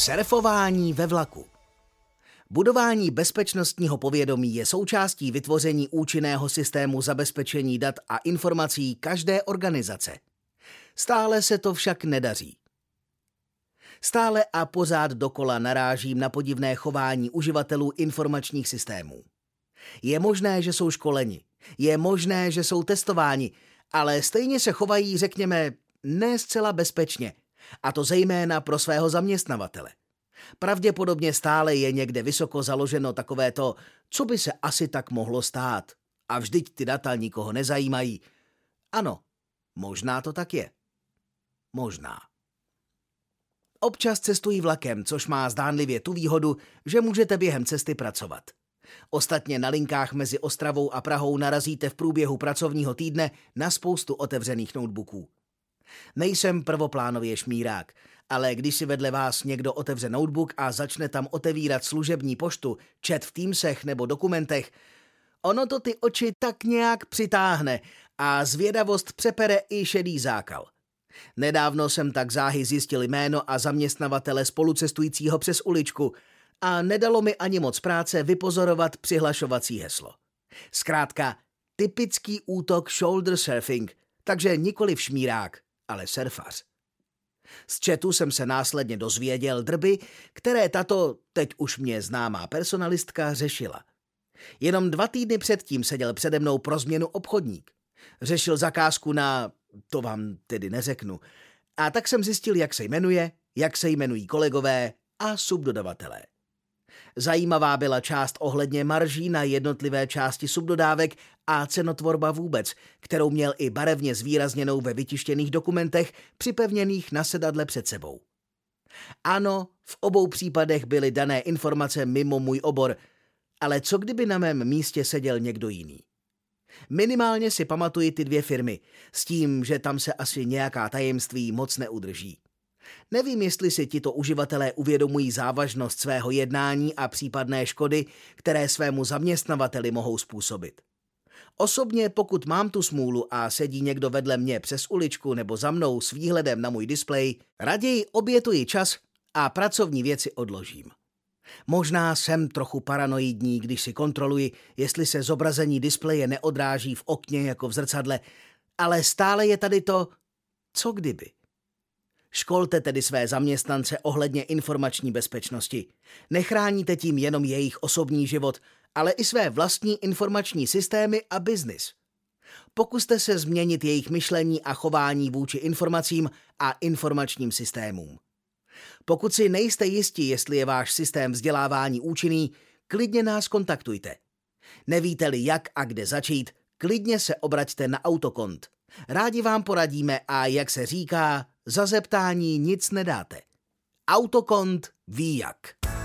Surfování ve vlaku. Budování bezpečnostního povědomí je součástí vytvoření účinného systému zabezpečení dat a informací každé organizace. Stále se to však nedaří. Stále a pořád dokola narážím na podivné chování uživatelů informačních systémů. Je možné, že jsou školeni, je možné, že jsou testováni, ale stejně se chovají, řekněme, ne zcela bezpečně, a to zejména pro svého zaměstnavatele. Pravděpodobně stále je někde vysoko založeno takovéto, co by se asi tak mohlo stát. A vždyť ty data nikoho nezajímají. Ano, možná to tak je. Možná. Občas cestují vlakem, což má zdánlivě tu výhodu, že můžete během cesty pracovat. Ostatně na linkách mezi Ostravou a Prahou narazíte v průběhu pracovního týdne na spoustu otevřených notebooků. Nejsem prvoplánově šmírák, ale když si vedle vás někdo otevře notebook a začne tam otevírat služební poštu, chat v Teamsech nebo dokumentech, ono to ty oči tak nějak přitáhne a zvědavost přepere i šedý zákal. Nedávno jsem tak záhy zjistil jméno a zaměstnavatele spolucestujícího přes uličku a nedalo mi ani moc práce vypozorovat přihlašovací heslo. Zkrátka, typický útok shoulder surfing, takže nikoliv šmírák, ale surfař. Z chatu jsem se následně dozvěděl drby, které tato, teď už mě známá personalistka, řešila. Jenom 2 týdny předtím seděl přede mnou pro změnu obchodník. Řešil zakázku na... to vám tedy neřeknu. A tak jsem zjistil, jak se jmenuje, jak se jmenují kolegové a subdodavatelé. Zajímavá byla část ohledně marží na jednotlivé části subdodávek a cenotvorba vůbec, kterou měl i barevně zvýrazněnou ve vytištěných dokumentech připevněných na sedadle před sebou. Ano, v obou případech byly dané informace mimo můj obor, ale co kdyby na mém místě seděl někdo jiný? Minimálně si pamatuji ty 2 firmy, s tím, že tam se asi nějaká tajemství moc neudrží. Nevím, jestli si tito uživatelé uvědomují závažnost svého jednání a případné škody, které svému zaměstnavateli mohou způsobit. Osobně, pokud mám tu smůlu a sedí někdo vedle mě přes uličku nebo za mnou s výhledem na můj displej, raději obětuji čas a pracovní věci odložím. Možná jsem trochu paranoidní, když si kontroluji, jestli se zobrazení displeje neodráží v okně jako v zrcadle, ale stále je tady to, co kdyby. Školte tedy své zaměstnance ohledně informační bezpečnosti. Nechráníte tím jenom jejich osobní život, ale i své vlastní informační systémy a biznis. Pokuste se změnit jejich myšlení a chování vůči informacím a informačním systémům. Pokud si nejste jistí, jestli je váš systém vzdělávání účinný, klidně nás kontaktujte. Nevíte-li jak a kde začít, klidně se obraťte na Autocont. Rádi vám poradíme a, jak se říká, za zeptání nic nedáte. Autocont ví jak.